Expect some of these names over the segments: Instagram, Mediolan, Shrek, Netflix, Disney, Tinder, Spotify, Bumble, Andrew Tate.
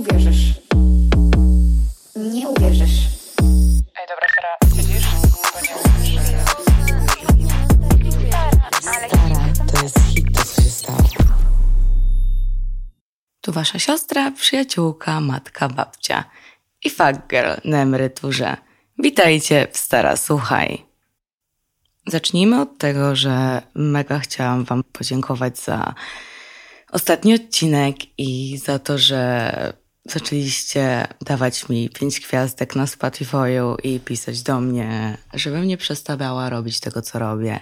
uwierzysz. Nie uwierzysz. Ej, dobra, Sara, widzisz? Bo nie uwierzysz. Stara, to jest hit, to co się stało. Tu wasza siostra, przyjaciółka, matka, babcia. I fuck girl na emeryturze. Witajcie w Stara Słuchaj. Zacznijmy od tego, że mega chciałam wam podziękować za ostatni odcinek i za to, że zaczęliście dawać mi 5 gwiazdek na Spotify'u i pisać do mnie, żebym nie przestawała robić tego, co robię.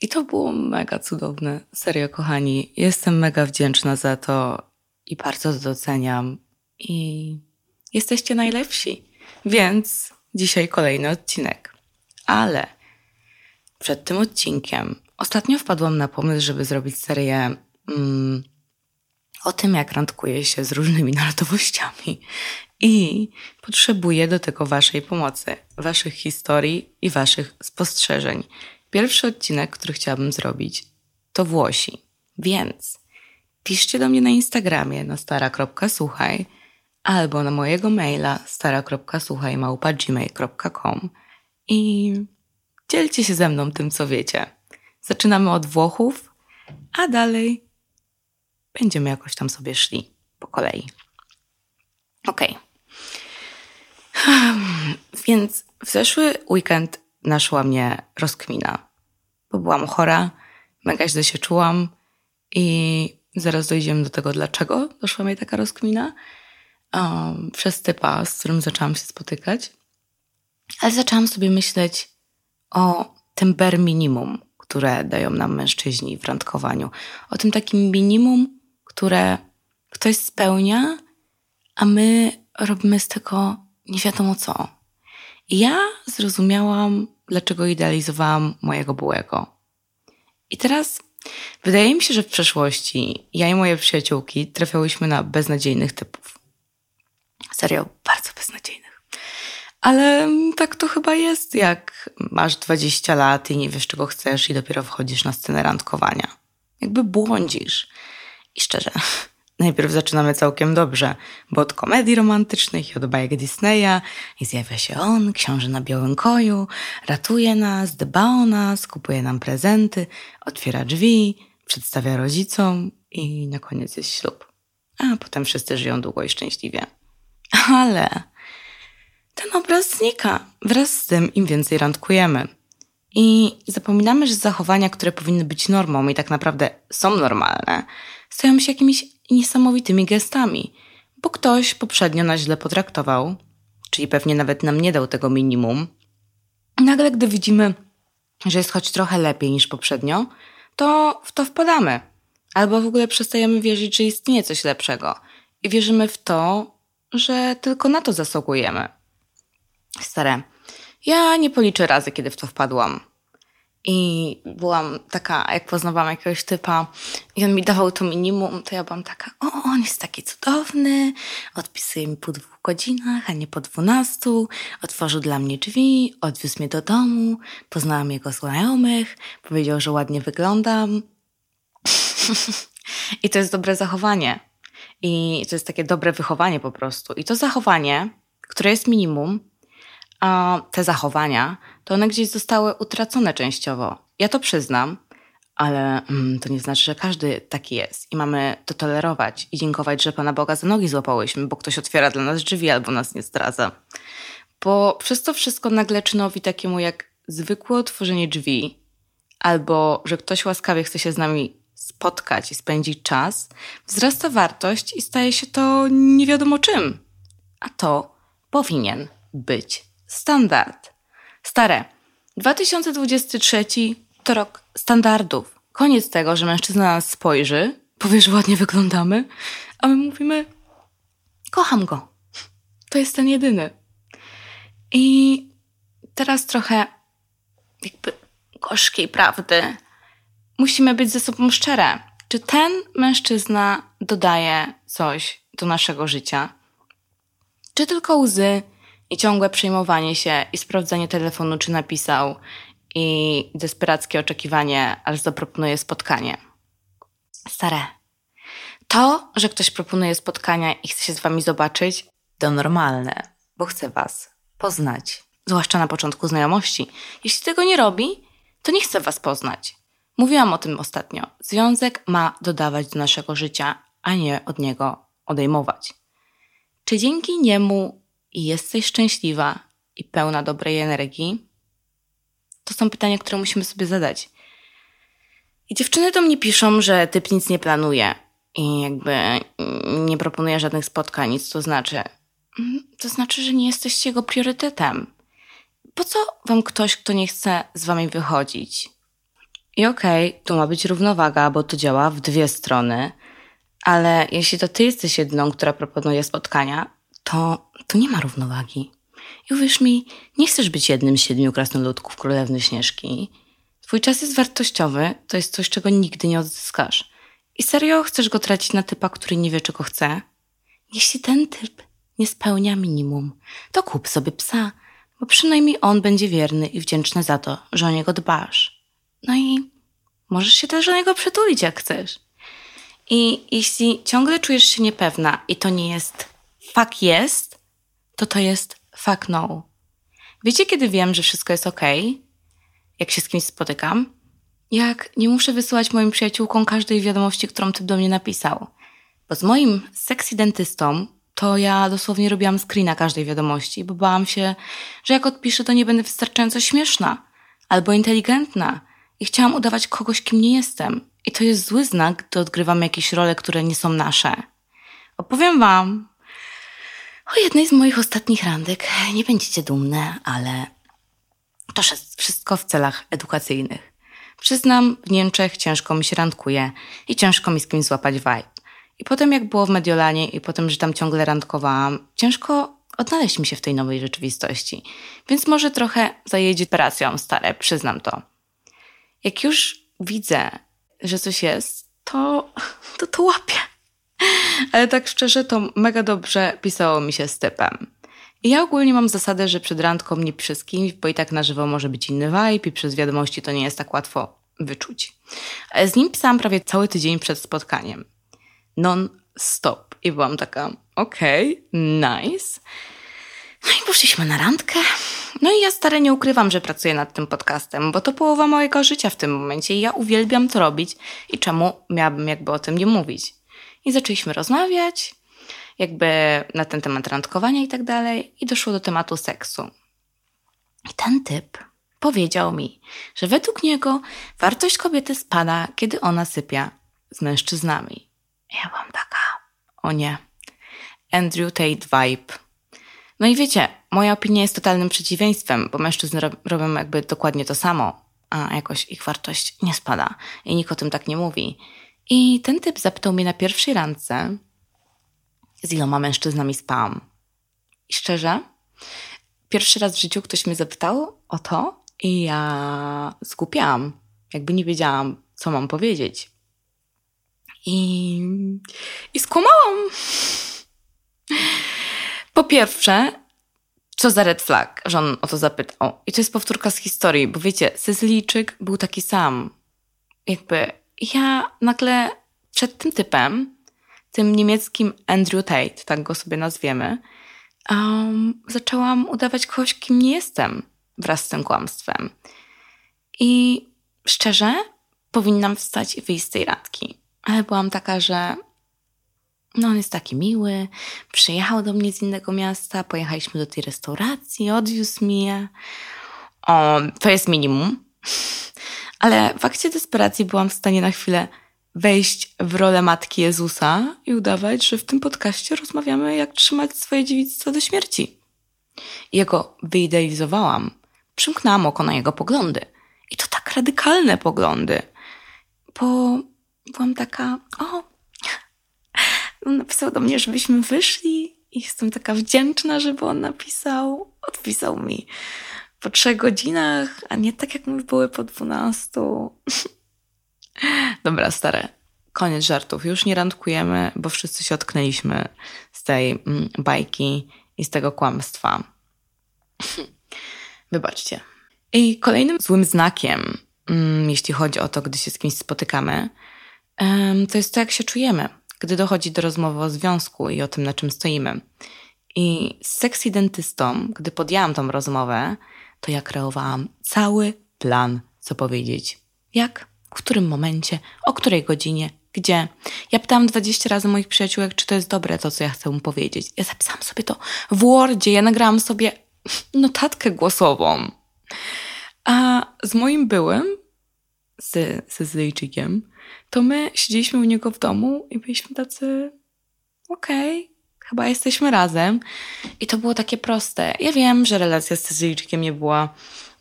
I to było mega cudowne. Serio, kochani, jestem mega wdzięczna za to i bardzo doceniam. I jesteście najlepsi. Więc dzisiaj kolejny odcinek. Ale przed tym odcinkiem ostatnio wpadłam na pomysł, żeby zrobić serię o tym, jak randkuje się z różnymi narodowościami. I potrzebuję do tego waszej pomocy, waszych historii i waszych spostrzeżeń. Pierwszy odcinek, który chciałabym zrobić, to Włosi. Więc piszcie do mnie na Instagramie na stara.słuchaj albo na mojego maila stara.słuchaj@gmail.com i dzielcie się ze mną tym, co wiecie. Zaczynamy od Włochów, a dalej będziemy jakoś tam sobie szli po kolei. Okej. Więc w zeszły weekend naszła mnie rozkmina, bo byłam chora, mega źle się czułam i zaraz dojdziemy do tego, dlaczego doszła mi taka rozkmina. Przez typa, z którym zaczęłam się spotykać. Ale zaczęłam sobie myśleć o tym bare minimum, które dają nam mężczyźni w randkowaniu. O tym takim minimum, które ktoś spełnia, a my robimy z tego nie wiadomo co. I ja zrozumiałam, dlaczego idealizowałam mojego byłego. I teraz wydaje mi się, że w przeszłości ja i moje przyjaciółki trafiałyśmy na beznadziejnych typów. Serio, bardzo beznadziejnych. Ale tak to chyba jest, jak masz 20 lat i nie wiesz, czego chcesz i dopiero wchodzisz na scenę randkowania. Jakby błądzisz. I szczerze, najpierw zaczynamy całkiem dobrze, bo od komedii romantycznych i od bajek Disneya i zjawia się on, książę na białym koju, ratuje nas, dba o nas, kupuje nam prezenty, otwiera drzwi, przedstawia rodzicom i na koniec jest ślub. A potem wszyscy żyją długo i szczęśliwie. Ale ten obraz znika wraz z tym, im więcej randkujemy. I zapominamy, że zachowania, które powinny być normą i tak naprawdę są normalne, stają się jakimiś niesamowitymi gestami, bo ktoś poprzednio nas źle potraktował, czyli pewnie nawet nam nie dał tego minimum. Nagle, gdy widzimy, że jest choć trochę lepiej niż poprzednio, to w to wpadamy. Albo w ogóle przestajemy wierzyć, że istnieje coś lepszego i wierzymy w to, że tylko na to zasługujemy. Stare, ja nie policzę razy, kiedy w to wpadłam. I byłam taka, jak poznawałam jakiegoś typa i on mi dawał to minimum, to ja byłam taka, o, on jest taki cudowny, odpisuje mi po 2 godzinach, a nie po 12, otworzył dla mnie drzwi, odwiózł mnie do domu, poznałam jego znajomych, powiedział, że ładnie wyglądam. I to jest dobre zachowanie. I to jest takie dobre wychowanie po prostu. I to zachowanie, które jest minimum, a te zachowania, to one gdzieś zostały utracone częściowo. Ja to przyznam, ale to nie znaczy, że każdy taki jest. I mamy to tolerować i dziękować, że Pana Boga za nogi złapałyśmy, bo ktoś otwiera dla nas drzwi albo nas nie zdradza. Bo przez to wszystko nagle czynowi takiemu jak zwykłe otworzenie drzwi albo, że ktoś łaskawie chce się z nami spotkać i spędzić czas, wzrasta wartość i staje się to nie wiadomo czym. A to powinien być standard. Stare, 2023 to rok standardów. Koniec tego, że mężczyzna na nas spojrzy, powie, że ładnie wyglądamy, a my mówimy, kocham go. To jest ten jedyny. I teraz trochę jakby gorzkiej prawdy. Musimy być ze sobą szczere. Czy ten mężczyzna dodaje coś do naszego życia? Czy tylko łzy i ciągłe przejmowanie się i sprawdzanie telefonu, czy napisał i desperackie oczekiwanie, aż zaproponuje spotkanie? Stare. To, że ktoś proponuje spotkania i chce się z wami zobaczyć, to normalne, bo chce was poznać. Zwłaszcza na początku znajomości. Jeśli tego nie robi, to nie chce was poznać. Mówiłam o tym ostatnio. Związek ma dodawać do naszego życia, a nie od niego odejmować. Czy dzięki niemu jesteś szczęśliwa i pełna dobrej energii? To są pytania, które musimy sobie zadać. I dziewczyny do mnie piszą, że typ nic nie planuje i jakby nie proponuje żadnych spotkań, nic to znaczy. To znaczy, że nie jesteście jego priorytetem. Po co wam ktoś, kto nie chce z wami wychodzić? I okej, tu ma być równowaga, bo to działa w dwie strony, ale jeśli to ty jesteś jedną, która proponuje spotkania, to nie ma równowagi. I uwierz mi, nie chcesz być jednym z 7 krasnoludków Królewny Śnieżki. Twój czas jest wartościowy, to jest coś, czego nigdy nie odzyskasz. I serio chcesz go tracić na typa, który nie wie, czego chce? Jeśli ten typ nie spełnia minimum, to kup sobie psa, bo przynajmniej on będzie wierny i wdzięczny za to, że o niego dbasz. No i możesz się też do niego przytulić, jak chcesz. I jeśli ciągle czujesz się niepewna i to nie jest fuck jest, to jest fuck no. Wiecie, kiedy wiem, że wszystko jest okej? Jak się z kimś spotykam? Jak nie muszę wysyłać moim przyjaciółkom każdej wiadomości, którą typ do mnie napisał. Bo z moim sexy dentystą to ja dosłownie robiłam screena każdej wiadomości, bo bałam się, że jak odpiszę, to nie będę wystarczająco śmieszna albo inteligentna i chciałam udawać kogoś, kim nie jestem. I to jest zły znak, gdy odgrywam jakieś role, które nie są nasze. Opowiem wam o jednej z moich ostatnich randek. Nie będziecie dumne, ale to wszystko w celach edukacyjnych. Przyznam, w Niemczech ciężko mi się randkuje i ciężko mi z kimś złapać vibe. I potem jak było w Mediolanie i potem, że tam ciągle randkowałam, ciężko odnaleźć mi się w tej nowej rzeczywistości. Więc może trochę zajedzie operacją, stare, przyznam to. Jak już widzę, że coś jest, to łapię. Ale tak szczerze, to mega dobrze pisało mi się z typem. I ja ogólnie mam zasadę, że przed randką nie przez kimś, bo i tak na żywo może być inny vibe i przez wiadomości to nie jest tak łatwo wyczuć. Z nim pisałam prawie cały tydzień przed spotkaniem. Non-stop. I byłam taka, nice. No i poszliśmy na randkę. No i ja, stary, nie ukrywam, że pracuję nad tym podcastem, bo to połowa mojego życia w tym momencie i ja uwielbiam to robić i czemu miałabym jakby o tym nie mówić. I zaczęliśmy rozmawiać jakby na ten temat randkowania i tak dalej i doszło do tematu seksu. I ten typ powiedział mi, że według niego wartość kobiety spada, kiedy ona sypia z mężczyznami. I ja byłam taka, o nie, Andrew Tate vibe. No i wiecie, moja opinia jest totalnym przeciwieństwem, bo mężczyzny robią jakby dokładnie to samo, a jakoś ich wartość nie spada i nikt o tym tak nie mówi. I ten typ zapytał mnie na pierwszej randce, z iloma mężczyznami spałam. I szczerze, pierwszy raz w życiu ktoś mnie zapytał o to i ja zgłupiałam. Jakby nie wiedziałam, co mam powiedzieć. I skłamałam. Po pierwsze, co za red flag, że on o to zapytał. I to jest powtórka z historii, bo wiecie, Syzylijczyk był taki sam. Jakby ja nagle przed tym typem, tym niemieckim Andrew Tate, tak go sobie nazwiemy, zaczęłam udawać kogoś, kim nie jestem wraz z tym kłamstwem. I szczerze, powinnam wstać i wyjść z tej randki. Ale byłam taka, że on jest taki miły, przyjechał do mnie z innego miasta, pojechaliśmy do tej restauracji, odwiózł mnie. To jest minimum. Ale w akcie desperacji byłam w stanie na chwilę wejść w rolę Matki Jezusa i udawać, że w tym podcaście rozmawiamy, jak trzymać swoje dziewictwo do śmierci. Jego wyidealizowałam. Przymknęłam oko na jego poglądy. I to tak radykalne poglądy. Bo byłam taka, on napisał do mnie, żebyśmy wyszli i jestem taka wdzięczna, żeby on napisał. Odpisał mi po 3 godzinach, a nie tak jak mi były po 12. Dobra, stare, koniec żartów. Już nie randkujemy, bo wszyscy się otknęliśmy z tej bajki i z tego kłamstwa. Wybaczcie. I kolejnym złym znakiem, jeśli chodzi o to, gdy się z kimś spotykamy, to jest to, jak się czujemy. gdy dochodzi do rozmowy o związku i o tym, na czym stoimy. I z sexy dentystą, gdy podjęłam tą rozmowę, to ja kreowałam cały plan, co powiedzieć. Jak? W którym momencie? O której godzinie? Gdzie? Ja pytałam 20 razy moich przyjaciółek, czy to jest dobre to, co ja chcę mu powiedzieć. Ja zapisałam sobie to w Wordzie, ja nagrałam sobie notatkę głosową. A z moim byłym, z Syzyjczykiem, to my siedzieliśmy u niego w domu i byliśmy tacy okej. Chyba jesteśmy razem i to było takie proste. Ja wiem, że relacja z Syzyjczykiem nie była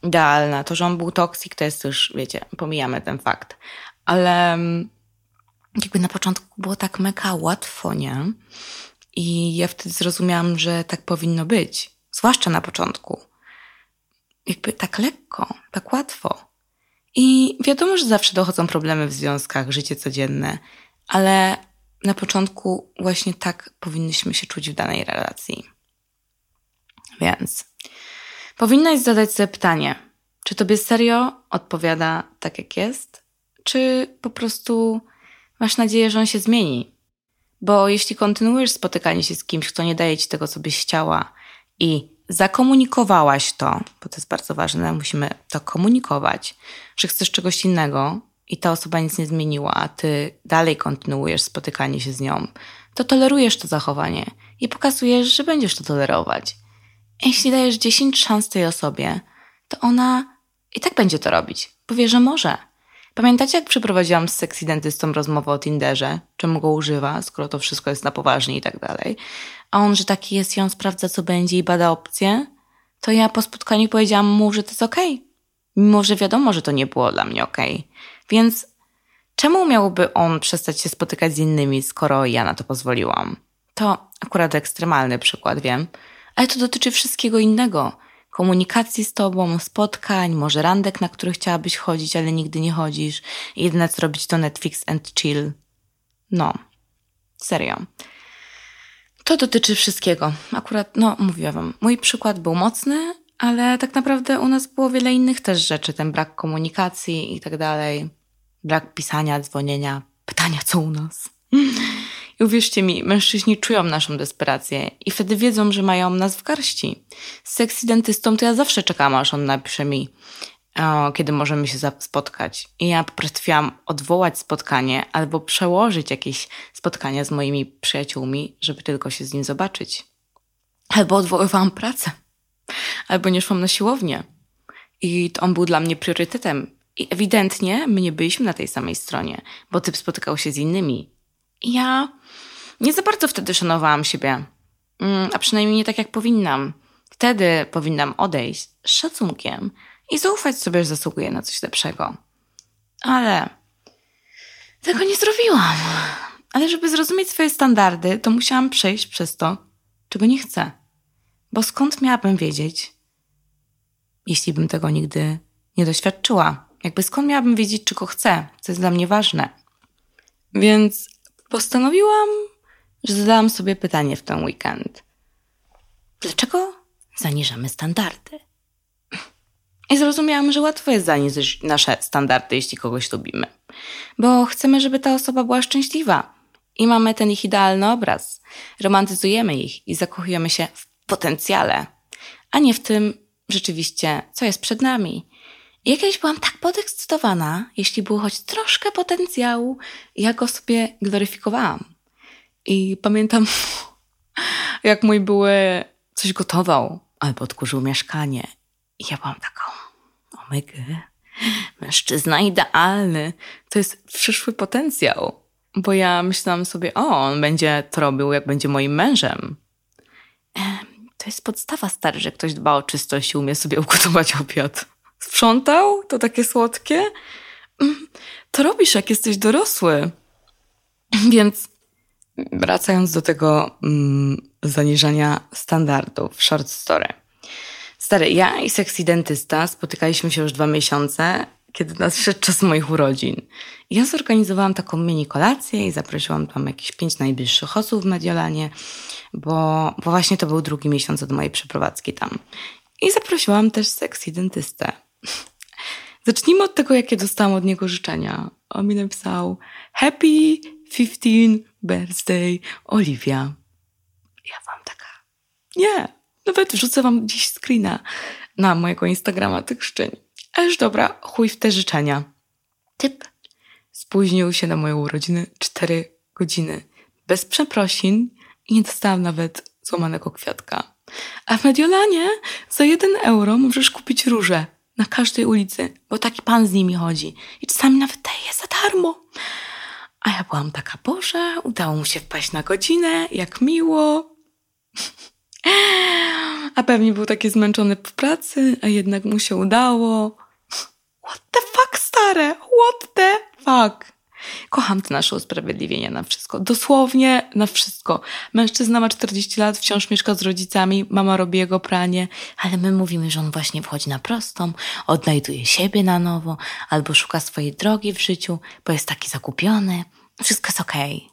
idealna. To, że on był toksik, to jest już, wiecie, pomijamy ten fakt. Ale jakby na początku było tak mega łatwo, nie? I ja wtedy zrozumiałam, że tak powinno być. Zwłaszcza na początku. Jakby tak lekko, tak łatwo. I wiadomo, że zawsze dochodzą problemy w związkach, życie codzienne, ale na początku właśnie tak powinnyśmy się czuć w danej relacji. Więc powinnaś zadać sobie pytanie, czy tobie serio odpowiada tak, jak jest? Czy po prostu masz nadzieję, że on się zmieni? Bo jeśli kontynuujesz spotykanie się z kimś, kto nie daje ci tego, co byś chciała i zakomunikowałaś to, bo to jest bardzo ważne, musimy to komunikować, że chcesz czegoś innego, i ta osoba nic nie zmieniła, a ty dalej kontynuujesz spotykanie się z nią, to tolerujesz to zachowanie i pokazujesz, że będziesz to tolerować. Jeśli dajesz 10 szans tej osobie, to ona i tak będzie to robić, bo wie, że może. Pamiętacie, jak przeprowadziłam z sexy dentystą rozmowę o Tinderze? Czemu go używa, skoro to wszystko jest na poważnie i tak dalej? A on, że taki jest i on sprawdza, co będzie i bada opcje? To ja po spotkaniu powiedziałam mu, że to jest okej. Mimo, że wiadomo, że to nie było dla mnie okej. Więc czemu miałby on przestać się spotykać z innymi, skoro ja na to pozwoliłam? To akurat ekstremalny przykład, wiem. Ale to dotyczy wszystkiego innego. Komunikacji z tobą, spotkań, może randek, na których chciałabyś chodzić, ale nigdy nie chodzisz. I jedyne co robić to Netflix and chill. No, serio. To dotyczy wszystkiego. Akurat, no, mówiłam wam. Mój przykład był mocny, ale tak naprawdę u nas było wiele innych też rzeczy. Ten brak komunikacji i tak dalej. Brak pisania, dzwonienia, pytania co u nas. I uwierzcie mi, mężczyźni czują naszą desperację i wtedy wiedzą, że mają nas w garści. Z sexy dentystą to ja zawsze czekam, aż on napisze mi, kiedy możemy się spotkać. I ja potrafiłam odwołać spotkanie albo przełożyć jakieś spotkania z moimi przyjaciółmi, żeby tylko się z nim zobaczyć. Albo odwoływałam pracę. Albo nie szłam na siłownię. I to on był dla mnie priorytetem. I ewidentnie my nie byliśmy na tej samej stronie, bo typ spotykał się z innymi. I ja nie za bardzo wtedy szanowałam siebie. A przynajmniej nie tak, jak powinnam. Wtedy powinnam odejść z szacunkiem i zaufać sobie, że zasługuję na coś lepszego. Ale tego nie zrobiłam. Ale żeby zrozumieć swoje standardy, to musiałam przejść przez to, czego nie chcę. Bo skąd miałabym wiedzieć, jeśli bym tego nigdy nie doświadczyła? Jakby skąd miałabym wiedzieć, czego chcę, co jest dla mnie ważne? Więc postanowiłam, że zadałam sobie pytanie w ten weekend. Dlaczego zaniżamy standardy? I zrozumiałam, że łatwo jest zaniżyć nasze standardy, jeśli kogoś lubimy. Bo chcemy, żeby ta osoba była szczęśliwa. I mamy ten ich idealny obraz. Romantyzujemy ich i zakochujemy się w potencjale, a nie w tym rzeczywiście, co jest przed nami. Ja kiedyś byłam tak podekscytowana, jeśli było choć troszkę potencjału, ja go sobie gloryfikowałam. I pamiętam, jak mój były coś gotował albo odkurzył mieszkanie. I ja byłam taką, o my gy, mężczyzna idealny, to jest przyszły potencjał. Bo ja myślałam sobie, on będzie to robił, jak będzie moim mężem. To jest podstawa, stary, że ktoś dba o czystość i umie sobie ugotować obiad. Sprzątał? To takie słodkie? To robisz, jak jesteś dorosły. Więc wracając do tego zaniżania standardów, short story. Stary, ja i sexy dentysta spotykaliśmy się już 2 miesiące, kiedy nadszedł czas moich urodzin. Ja zorganizowałam taką mini kolację i zaprosiłam tam jakieś 5 najbliższych osób w Mediolanie, bo właśnie to był 2. miesiąc od mojej przeprowadzki tam. I zaprosiłam też sexy dentystę. Zacznijmy od tego, jakie dostałam od niego życzenia. On mi napisał Happy 15 birthday, Oliwia. Ja wam taka, nie, nawet wrzucę wam dziś screena na mojego Instagrama tych szczyn. Aż dobra, chuj w te życzenia. Typ spóźnił się na moje urodziny 4 godziny. Bez przeprosin i nie dostałam nawet złamanego kwiatka. A w Mediolanie za 1 euro możesz kupić róże na każdej ulicy, bo taki pan z nimi chodzi. I czasami nawet daje za darmo. A ja byłam taka, Boże, udało mu się wpaść na godzinę, jak miło. A pewnie był taki zmęczony po pracy, a jednak mu się udało. What the fuck, stare? What the fuck? Kocham te nasze usprawiedliwienia na wszystko. Dosłownie na wszystko. Mężczyzna ma 40 lat, wciąż mieszka z rodzicami, mama robi jego pranie, ale my mówimy, że on właśnie wchodzi na prostą, odnajduje siebie na nowo, albo szuka swojej drogi w życiu, bo jest taki zakupiony. Wszystko jest okej.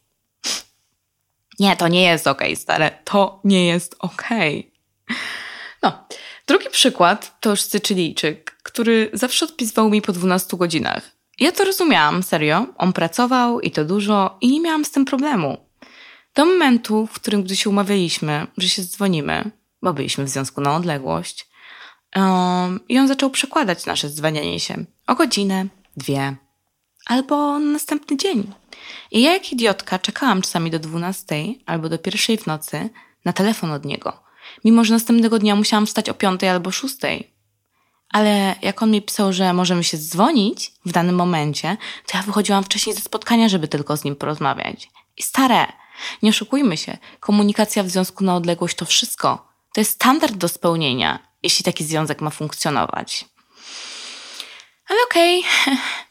Nie, to nie jest okej, stare. To nie jest okej. No, drugi przykład to już Sycylijczyk, który zawsze odpisywał mi po 12 godzinach. Ja to rozumiałam, serio. On pracował i to dużo i nie miałam z tym problemu. Do momentu, w którym gdy się umawialiśmy, że się dzwonimy, bo byliśmy w związku na odległość, i on zaczął przekładać nasze dzwonienie się o godzinę, 2 albo następny dzień. I ja jak idiotka czekałam czasami do 12 albo do 1 w nocy na telefon od niego, mimo że następnego dnia musiałam wstać o 5 albo 6. Ale jak on mi pisał, że możemy się dzwonić w danym momencie, to ja wychodziłam wcześniej ze spotkania, żeby tylko z nim porozmawiać. I stare, nie oszukujmy się, komunikacja w związku na odległość to wszystko. To jest standard do spełnienia, jeśli taki związek ma funkcjonować. Ale okej,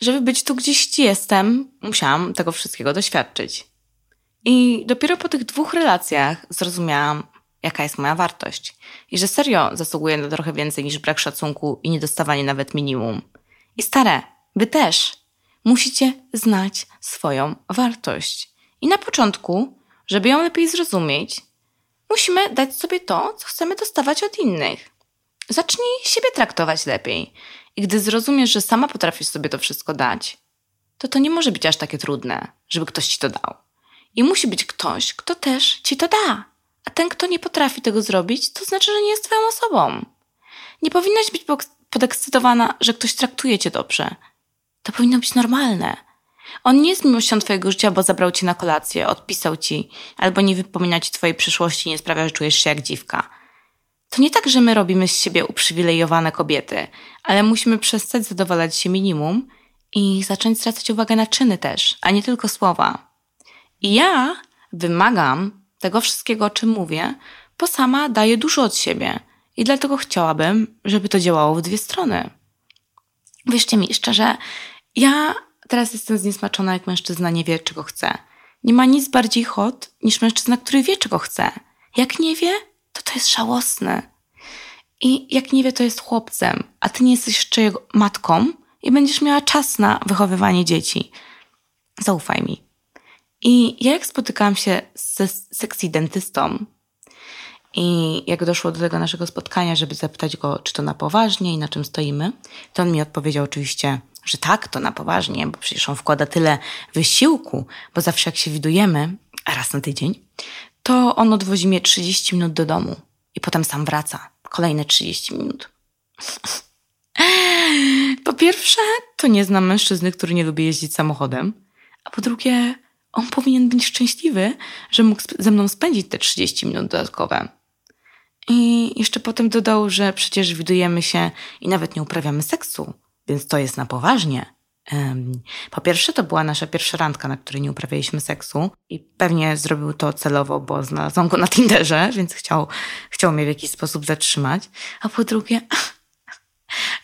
żeby być tu gdzieś jestem, musiałam tego wszystkiego doświadczyć. I dopiero po tych 2 relacjach zrozumiałam, jaka jest moja wartość. I że serio zasługuję na trochę więcej niż brak szacunku i niedostawanie nawet minimum. I stare, wy też musicie znać swoją wartość. I na początku, żeby ją lepiej zrozumieć, musimy dać sobie to, co chcemy dostawać od innych. Zacznij siebie traktować lepiej. I gdy zrozumiesz, że sama potrafisz sobie to wszystko dać, to nie może być aż takie trudne, żeby ktoś ci to dał. I musi być ktoś, kto też ci to da. A ten, kto nie potrafi tego zrobić, to znaczy, że nie jest twoją osobą. Nie powinnaś być podekscytowana, że ktoś traktuje cię dobrze. To powinno być normalne. On nie jest miłością twojego życia, bo zabrał cię na kolację, odpisał ci, albo nie wypomina ci twojej przyszłości i nie sprawia, że czujesz się jak dziwka. To nie tak, że my robimy z siebie uprzywilejowane kobiety, ale musimy przestać zadowalać się minimum i zacząć zwracać uwagę na czyny też, a nie tylko słowa. I ja wymagam tego wszystkiego, o czym mówię, bo sama daję dużo od siebie i dlatego chciałabym, żeby to działało w 2 strony. Wierzcie mi szczerze, ja teraz jestem zniesmaczona, jak mężczyzna nie wie, czego chce. Nie ma nic bardziej hot niż mężczyzna, który wie, czego chce. Jak nie wie, to jest żałosne. I jak nie wie, to jest chłopcem, a ty nie jesteś jeszcze jego matką i będziesz miała czas na wychowywanie dzieci. Zaufaj mi. I ja jak spotykałam się ze sexy dentystą i jak doszło do tego naszego spotkania, żeby zapytać go, czy to na poważnie i na czym stoimy, to on mi odpowiedział oczywiście, że tak, to na poważnie, bo przecież on wkłada tyle wysiłku, bo zawsze jak się widujemy, a raz na tydzień, to on odwozi mnie 30 minut do domu i potem sam wraca. Kolejne 30 minut. Po pierwsze, to nie znam mężczyzny, który nie lubi jeździć samochodem, a po drugie, on powinien być szczęśliwy, że mógł ze mną spędzić te 30 minut dodatkowe. I jeszcze potem dodał, że przecież widujemy się i nawet nie uprawiamy seksu, więc to jest na poważnie. Po pierwsze, to była nasza pierwsza randka, na której nie uprawialiśmy seksu i pewnie zrobił to celowo, bo znalazłam go na Tinderze, więc chciał mnie w jakiś sposób zatrzymać. A po drugie,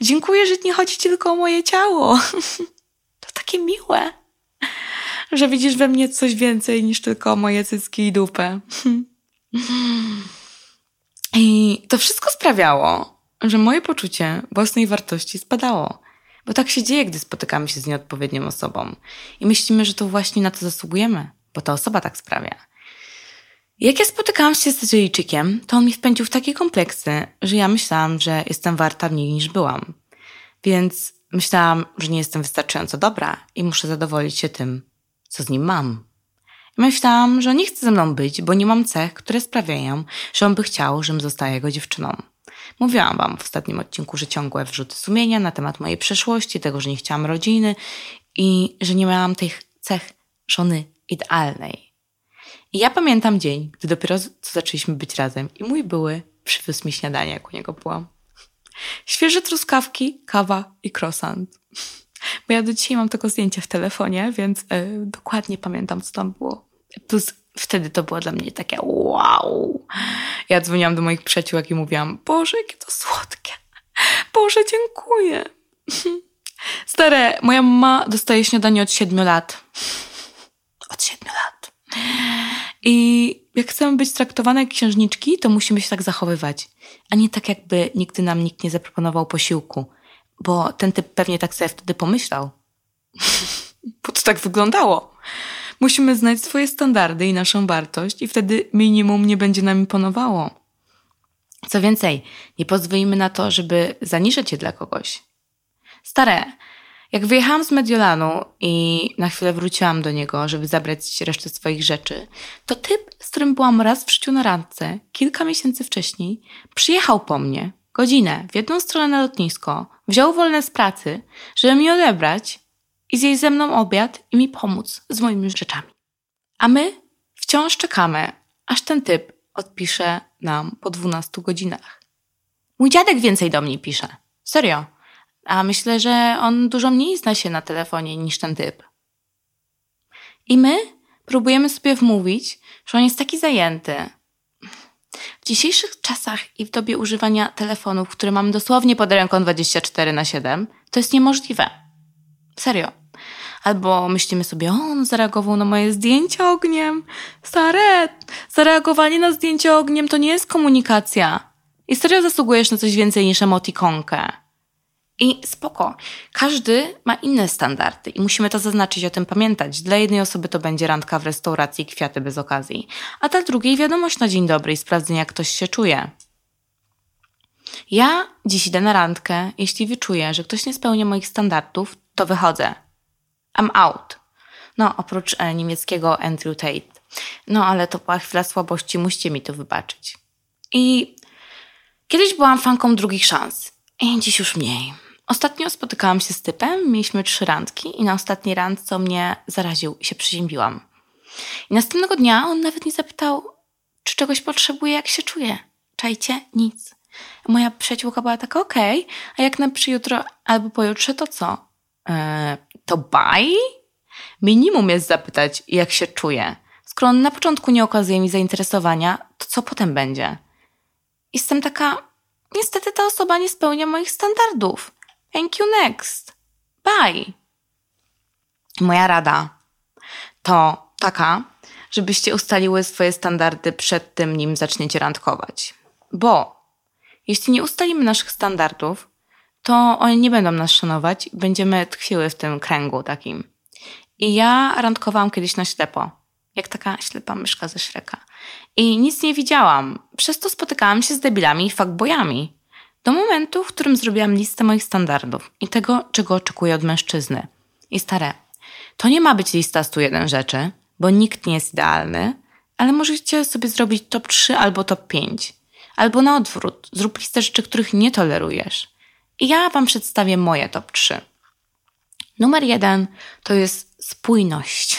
dziękuję, że nie chodzi tylko o moje ciało. To takie miłe, że widzisz we mnie coś więcej niż tylko moje cycki i dupę. I to wszystko sprawiało, że moje poczucie własnej wartości spadało. Bo tak się dzieje, gdy spotykamy się z nieodpowiednią osobą. I myślimy, że to właśnie na to zasługujemy, bo ta osoba tak sprawia. Jak ja spotykałam się z Sycylijczykiem, to on mi wpędził w takie kompleksy, że ja myślałam, że jestem warta mniej niż byłam. Więc myślałam, że nie jestem wystarczająco dobra i muszę zadowolić się tym, co z nim mam. Myślałam, że nie chce ze mną być, bo nie mam cech, które sprawiają, że on by chciał, żebym została jego dziewczyną. Mówiłam wam w ostatnim odcinku, że ciągłe wyrzuty sumienia na temat mojej przeszłości, tego, że nie chciałam rodziny i że nie miałam tych cech żony idealnej. I ja pamiętam dzień, gdy dopiero co zaczęliśmy być razem i mój były przywiózł mi śniadanie, jak u niego byłam. Świeże truskawki, kawa i croissant. Bo ja do dzisiaj mam tylko zdjęcie w telefonie, więc dokładnie pamiętam, co tam było. Plus wtedy to było dla mnie takie wow. Ja dzwoniłam do moich przyjaciół i mówiłam: Boże, jakie to słodkie. Boże, dziękuję. Stare, moja mama dostaje śniadanie od 7 lat. Od 7 lat. I jak chcemy być traktowane jak księżniczki, to musimy się tak zachowywać. A nie tak, jakby nigdy nam nikt nie zaproponował posiłku. Bo ten typ pewnie tak sobie wtedy pomyślał. Bo to tak wyglądało. Musimy znać swoje standardy i naszą wartość i wtedy minimum nie będzie nam imponowało. Co więcej, nie pozwolimy na to, żeby zaniżać się dla kogoś. Stare, jak wyjechałam z Mediolanu i na chwilę wróciłam do niego, żeby zabrać resztę swoich rzeczy, to typ, z którym byłam raz w życiu na randce, kilka miesięcy wcześniej, przyjechał po mnie godzinę w jedną stronę na lotnisko, wziął wolne z pracy, żeby mi odebrać i zjeść ze mną obiad i mi pomóc z moimi rzeczami. A my wciąż czekamy, aż ten typ odpisze nam po 12 godzinach. Mój dziadek więcej do mnie pisze. Serio. A myślę, że on dużo mniej zna się na telefonie niż ten typ. I my próbujemy sobie wmówić, że on jest taki zajęty. W dzisiejszych czasach i w dobie używania telefonów, które mamy dosłownie pod ręką 24/7, to jest niemożliwe. Serio. Albo myślimy sobie, on zareagował na moje zdjęcie ogniem. Stare, zareagowanie na zdjęcie ogniem to nie jest komunikacja. I serio zasługujesz na coś więcej niż emotikonkę. I spoko. Każdy ma inne standardy i musimy to zaznaczyć, o tym pamiętać. Dla jednej osoby to będzie randka w restauracji, kwiaty bez okazji, a dla drugiej wiadomość na dzień dobry i sprawdzenie, jak ktoś się czuje. Ja dziś idę na randkę. Jeśli wyczuję, że ktoś nie spełnia moich standardów, to wychodzę. I'm out. No, oprócz niemieckiego Andrew Tate. No, ale to była chwila słabości, musicie mi to wybaczyć. I kiedyś byłam fanką drugich szans. I dziś już mniej. Ostatnio spotykałam się z typem, mieliśmy 3 randki i na ostatniej randce mnie zaraził i się przeziębiłam. I następnego dnia on nawet nie zapytał, czy czegoś potrzebuje, jak się czuje. Czajcie? Nic. Moja przyjaciółka była taka okej, a jak na przyjutro albo pojutrze, to co? To baj? Minimum jest zapytać, jak się czuje. Skoro on na początku nie okazuje mi zainteresowania, to co potem będzie? Jestem taka... Niestety ta osoba nie spełnia moich standardów. Thank you, next. Bye. Moja rada to taka, żebyście ustaliły swoje standardy przed tym, nim zaczniecie randkować. Bo jeśli nie ustalimy naszych standardów, to oni nie będą nas szanować. Będziemy tkwiły w tym kręgu takim. I ja randkowałam kiedyś na ślepo. Jak taka ślepa myszka ze Shreka. I nic nie widziałam. Przez to spotykałam się z debilami i fuckboyami. Do momentu, w którym zrobiłam listę moich standardów i tego, czego oczekuję od mężczyzny. I stare, to nie ma być lista 101 rzeczy, bo nikt nie jest idealny, ale możecie sobie zrobić top 3 albo top 5. Albo na odwrót, zrób listę rzeczy, których nie tolerujesz. I ja wam przedstawię moje top 3. Numer 1 to jest spójność.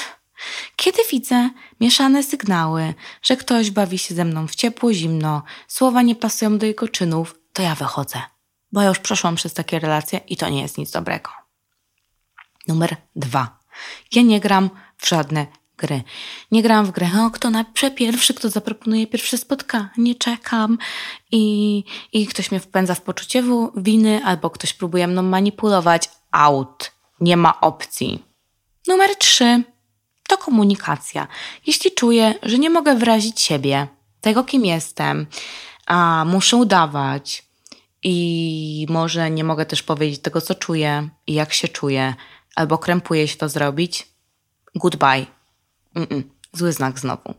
Kiedy widzę mieszane sygnały, że ktoś bawi się ze mną w ciepło, zimno, słowa nie pasują do jego czynów, to ja wychodzę. Bo ja już przeszłam przez takie relacje i to nie jest nic dobrego. Numer 2. Ja nie gram w żadne gry. Nie gram w grę, kto napisze pierwszy, kto zaproponuje pierwsze spotkanie, czekam i ktoś mnie wpędza w poczucie winy albo ktoś próbuje mną manipulować. Out. Nie ma opcji. Numer 3. To komunikacja. Jeśli czuję, że nie mogę wyrazić siebie, tego kim jestem, a muszę udawać i może nie mogę też powiedzieć tego, co czuję i jak się czuję, albo krępuję się to zrobić, goodbye. Zły znak znowu.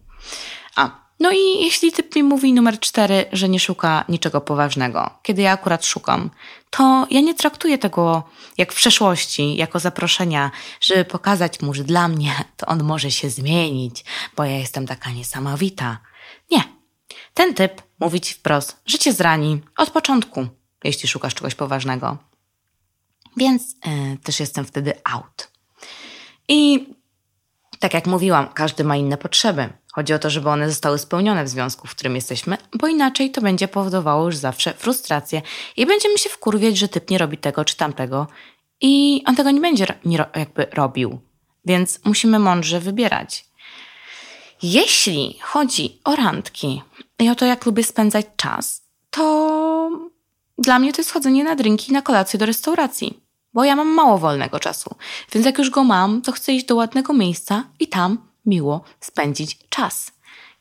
A No i jeśli typ mi mówi numer 4, że nie szuka niczego poważnego, kiedy ja akurat szukam, to ja nie traktuję tego jak w przeszłości, jako zaproszenia, żeby pokazać mu, że dla mnie to on może się zmienić, bo ja jestem taka niesamowita. Nie. Ten typ mówi ci wprost, że cię zrani od początku, jeśli szukasz czegoś poważnego. Więc też jestem wtedy out. I tak jak mówiłam, każdy ma inne potrzeby. Chodzi o to, żeby one zostały spełnione w związku, w którym jesteśmy, bo inaczej to będzie powodowało już zawsze frustrację i będziemy się wkurwiać, że typ nie robi tego czy tamtego i on tego nie będzie jakby robił. Więc musimy mądrze wybierać. Jeśli chodzi o randki i o to, jak lubię spędzać czas, to dla mnie to jest chodzenie na drinki, na kolację do restauracji, bo ja mam mało wolnego czasu. Więc jak już go mam, to chcę iść do ładnego miejsca i tam miło spędzić czas.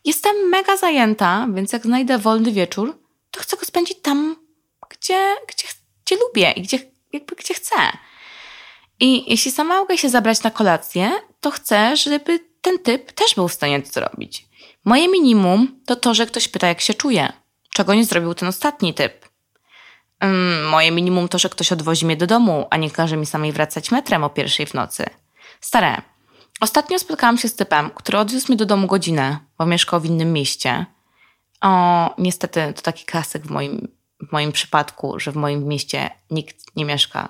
Jestem mega zajęta, więc jak znajdę wolny wieczór, to chcę go spędzić tam, gdzie lubię i gdzie chcę. I jeśli sama mogę się zabrać na kolację, to chcę, żeby ten typ też był w stanie to robić. Moje minimum to to, że ktoś pyta, jak się czuję, czego nie zrobił ten ostatni typ. Moje minimum to, że ktoś odwozi mnie do domu, a nie każe mi samej wracać metrem o 1:00 w nocy. Stare. Ostatnio spotkałam się z typem, który odwiózł mnie do domu godzinę, bo mieszkał w innym mieście. Niestety to taki klasyk w moim przypadku, że w moim mieście nikt nie mieszka.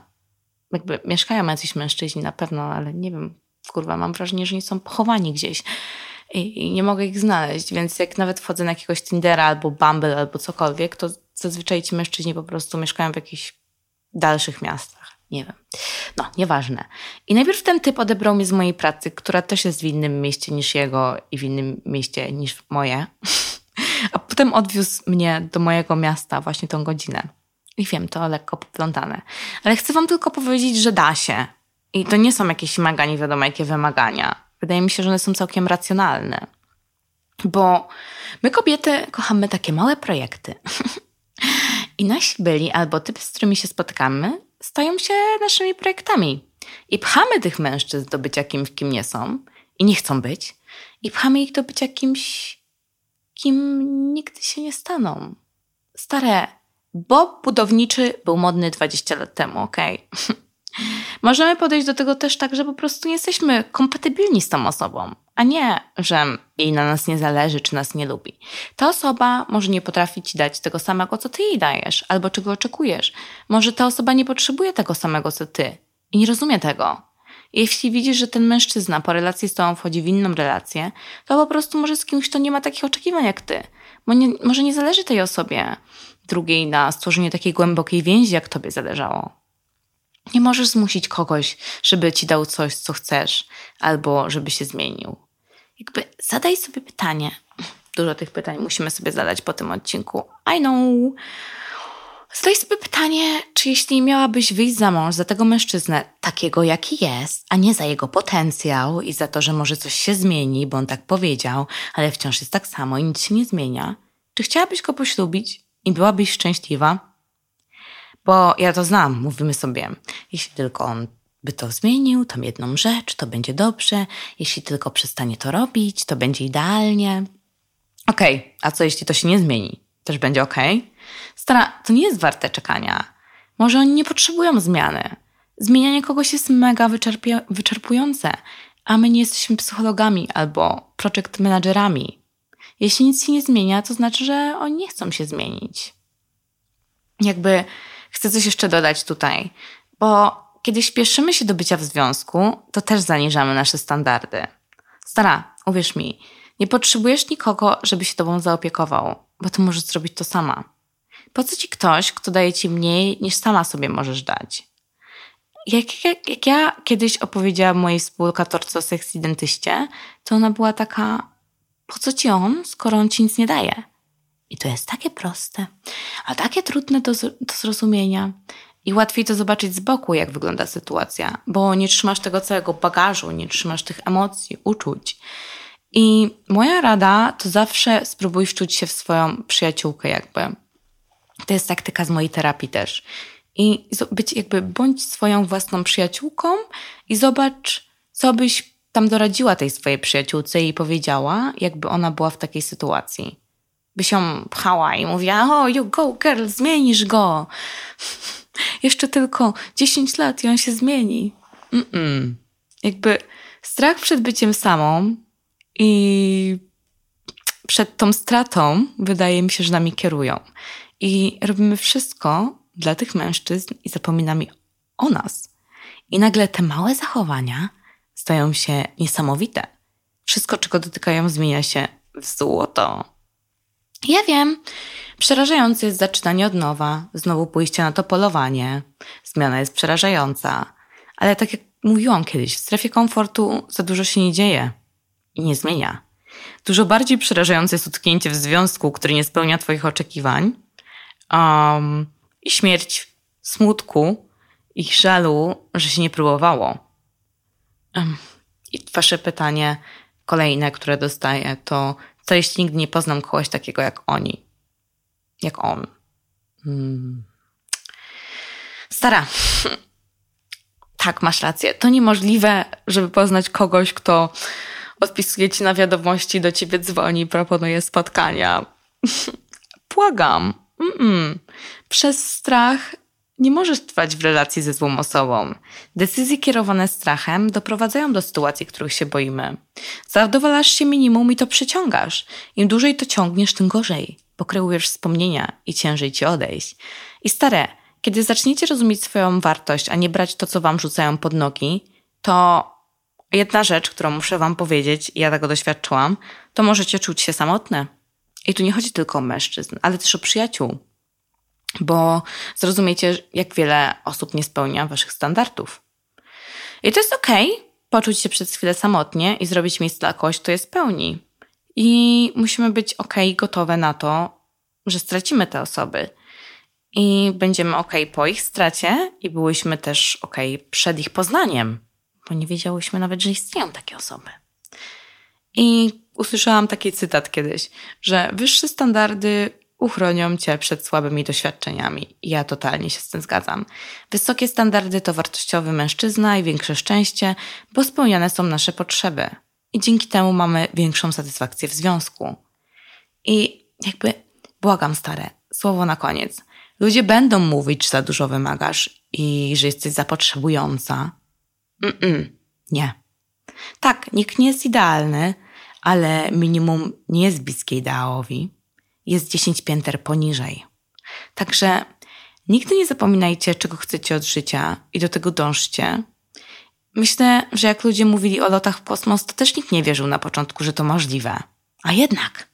Jakby mieszkają jacyś mężczyźni na pewno, ale nie wiem, kurwa, mam wrażenie, że nie są pochowani gdzieś i nie mogę ich znaleźć, więc jak nawet wchodzę na jakiegoś Tindera albo Bumble albo cokolwiek, to zazwyczaj ci mężczyźni po prostu mieszkają w jakichś dalszych miastach. Nie wiem. No, nieważne. I najpierw ten typ odebrał mnie z mojej pracy, która też jest w innym mieście niż jego i w innym mieście niż moje. A potem odwiózł mnie do mojego miasta właśnie tą godzinę. I wiem, to lekko poplątane. Ale chcę wam tylko powiedzieć, że da się. I to nie są jakieś mega nie wiadomo jakie wymagania. Wydaje mi się, że one są całkiem racjonalne. Bo my kobiety kochamy takie małe projekty. I nasi byli albo typy, z którymi się spotkamy, stają się naszymi projektami. I pchamy tych mężczyzn do bycia kimś, kim nie są i nie chcą być. I pchamy ich do bycia kimś, kim nigdy się nie staną. Stare, Bob budowniczy był modny 20 lat temu, okej. Możemy podejść do tego też tak, że po prostu nie jesteśmy kompatybilni z tą osobą, a nie, że jej na nas nie zależy, czy nas nie lubi. Ta osoba może nie potrafi ci dać tego samego, co ty jej dajesz, albo czego oczekujesz. Może ta osoba nie potrzebuje tego samego, co ty i nie rozumie tego. Jeśli widzisz, że ten mężczyzna po relacji z tobą wchodzi w inną relację, to po prostu może z kimś, kto nie ma takich oczekiwań jak ty. Może nie zależy tej osobie drugiej na stworzeniu takiej głębokiej więzi, jak tobie zależało. Nie możesz zmusić kogoś, żeby ci dał coś, co chcesz, albo żeby się zmienił. Jakby zadaj sobie pytanie. Dużo tych pytań musimy sobie zadać po tym odcinku. I know. Zadaj sobie pytanie, czy jeśli miałabyś wyjść za mąż za tego mężczyznę, takiego jaki jest, a nie za jego potencjał i za to, że może coś się zmieni, bo on tak powiedział, ale wciąż jest tak samo i nic się nie zmienia. Czy chciałabyś go poślubić i byłabyś szczęśliwa? Bo ja to znam, mówimy sobie, jeśli tylko on by to zmienił, tam jedną rzecz, to będzie dobrze. Jeśli tylko przestanie to robić, to będzie idealnie. Okej, a co jeśli to się nie zmieni? Też będzie okej? Stara, to nie jest warte czekania. Może oni nie potrzebują zmiany. Zmienianie kogoś jest mega wyczerpujące, a my nie jesteśmy psychologami albo project managerami. Jeśli nic się nie zmienia, to znaczy, że oni nie chcą się zmienić. Jakby chcę coś jeszcze dodać tutaj, bo kiedy śpieszymy się do bycia w związku, to też zaniżamy nasze standardy. Stara, uwierz mi, nie potrzebujesz nikogo, żeby się tobą zaopiekował, bo ty możesz zrobić to sama. Po co ci ktoś, kto daje ci mniej, niż sama sobie możesz dać? Jak ja kiedyś opowiedziałam mojej współlokatorce o seksidentyście, to ona była taka, po co ci on, skoro on ci nic nie daje? I to jest takie proste, a takie trudne do zrozumienia. I łatwiej to zobaczyć z boku, jak wygląda sytuacja, bo nie trzymasz tego całego bagażu, nie trzymasz tych emocji, uczuć. I moja rada to zawsze spróbuj wczuć się w swoją przyjaciółkę jakby. To jest taktyka z mojej terapii też. I bądź swoją własną przyjaciółką i zobacz, co byś tam doradziła tej swojej przyjaciółce i powiedziała, jakby ona była w takiej sytuacji. By się pchała i mówiła, you go girl, zmienisz go. Jeszcze tylko 10 lat i on się zmieni. Jakby strach przed byciem samą i przed tą stratą wydaje mi się, że nami kierują. I robimy wszystko dla tych mężczyzn i zapominamy o nas. I nagle te małe zachowania stają się niesamowite. Wszystko, czego dotykają, zmienia się w złoto. Ja wiem, przerażające jest zaczynanie od nowa, znowu pójście na to polowanie. Zmiana jest przerażająca. Ale tak jak mówiłam kiedyś, w strefie komfortu za dużo się nie dzieje i nie zmienia. Dużo bardziej przerażające jest utknięcie w związku, który nie spełnia twoich oczekiwań. I śmierć smutku i żalu, że się nie próbowało. I wasze pytanie kolejne, które dostaję, to co jeśli nigdy nie poznam kogoś takiego jak oni? Jak on? Stara, tak, masz rację. To niemożliwe, żeby poznać kogoś, kto odpisuje ci na wiadomości, do ciebie dzwoni, proponuje spotkania. Błagam. Przez strach nie możesz trwać w relacji ze złą osobą. Decyzje kierowane strachem doprowadzają do sytuacji, których się boimy. Zadowalasz się minimum i to przyciągasz. Im dłużej to ciągniesz, tym gorzej, bo kreujesz wspomnienia i ciężej ci odejść. I stare, kiedy zaczniecie rozumieć swoją wartość, a nie brać to, co wam rzucają pod nogi, to jedna rzecz, którą muszę wam powiedzieć, ja tego doświadczyłam, to możecie czuć się samotne. I tu nie chodzi tylko o mężczyzn, ale też o przyjaciół. Bo zrozumiecie, jak wiele osób nie spełnia waszych standardów. I to jest okej, poczuć się przez chwilę samotnie i zrobić miejsce dla kogoś, kto je spełni. I musimy być gotowe na to, że stracimy te osoby. I będziemy po ich stracie i byłyśmy też przed ich poznaniem. Bo nie wiedziałyśmy nawet, że istnieją takie osoby. I usłyszałam taki cytat kiedyś, że wyższe standardy uchronią cię przed słabymi doświadczeniami. I ja totalnie się z tym zgadzam. Wysokie standardy to wartościowy mężczyzna i większe szczęście, bo spełniane są nasze potrzeby. I dzięki temu mamy większą satysfakcję w związku. I błagam stare, słowo na koniec. Ludzie będą mówić, że za dużo wymagasz i że jesteś zapotrzebująca. Nie. Tak, nikt nie jest idealny, ale minimum nie jest bliskie ideałowi. Jest 10 pięter poniżej. Także nigdy nie zapominajcie, czego chcecie od życia i do tego dążcie. Myślę, że jak ludzie mówili o lotach w kosmos, to też nikt nie wierzył na początku, że to możliwe. A jednak.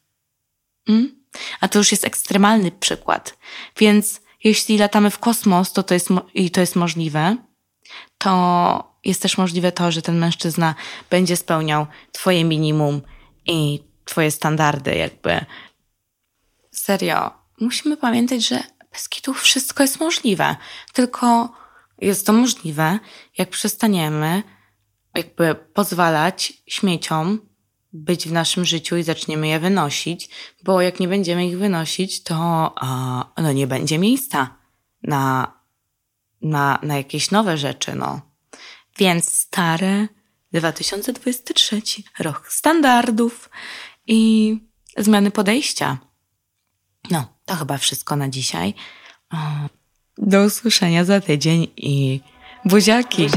A to już jest ekstremalny przykład. Więc jeśli latamy w kosmos to jest możliwe, to jest też możliwe to, że ten mężczyzna będzie spełniał twoje minimum i twoje standardy Serio, musimy pamiętać, że bez kitów wszystko jest możliwe. Tylko jest to możliwe, jak przestaniemy pozwalać śmieciom być w naszym życiu i zaczniemy je wynosić, bo jak nie będziemy ich wynosić, to nie będzie miejsca na jakieś nowe rzeczy. Więc stare 2023 rok standardów i zmiany podejścia. To chyba wszystko na dzisiaj. Do usłyszenia za tydzień i buziaki.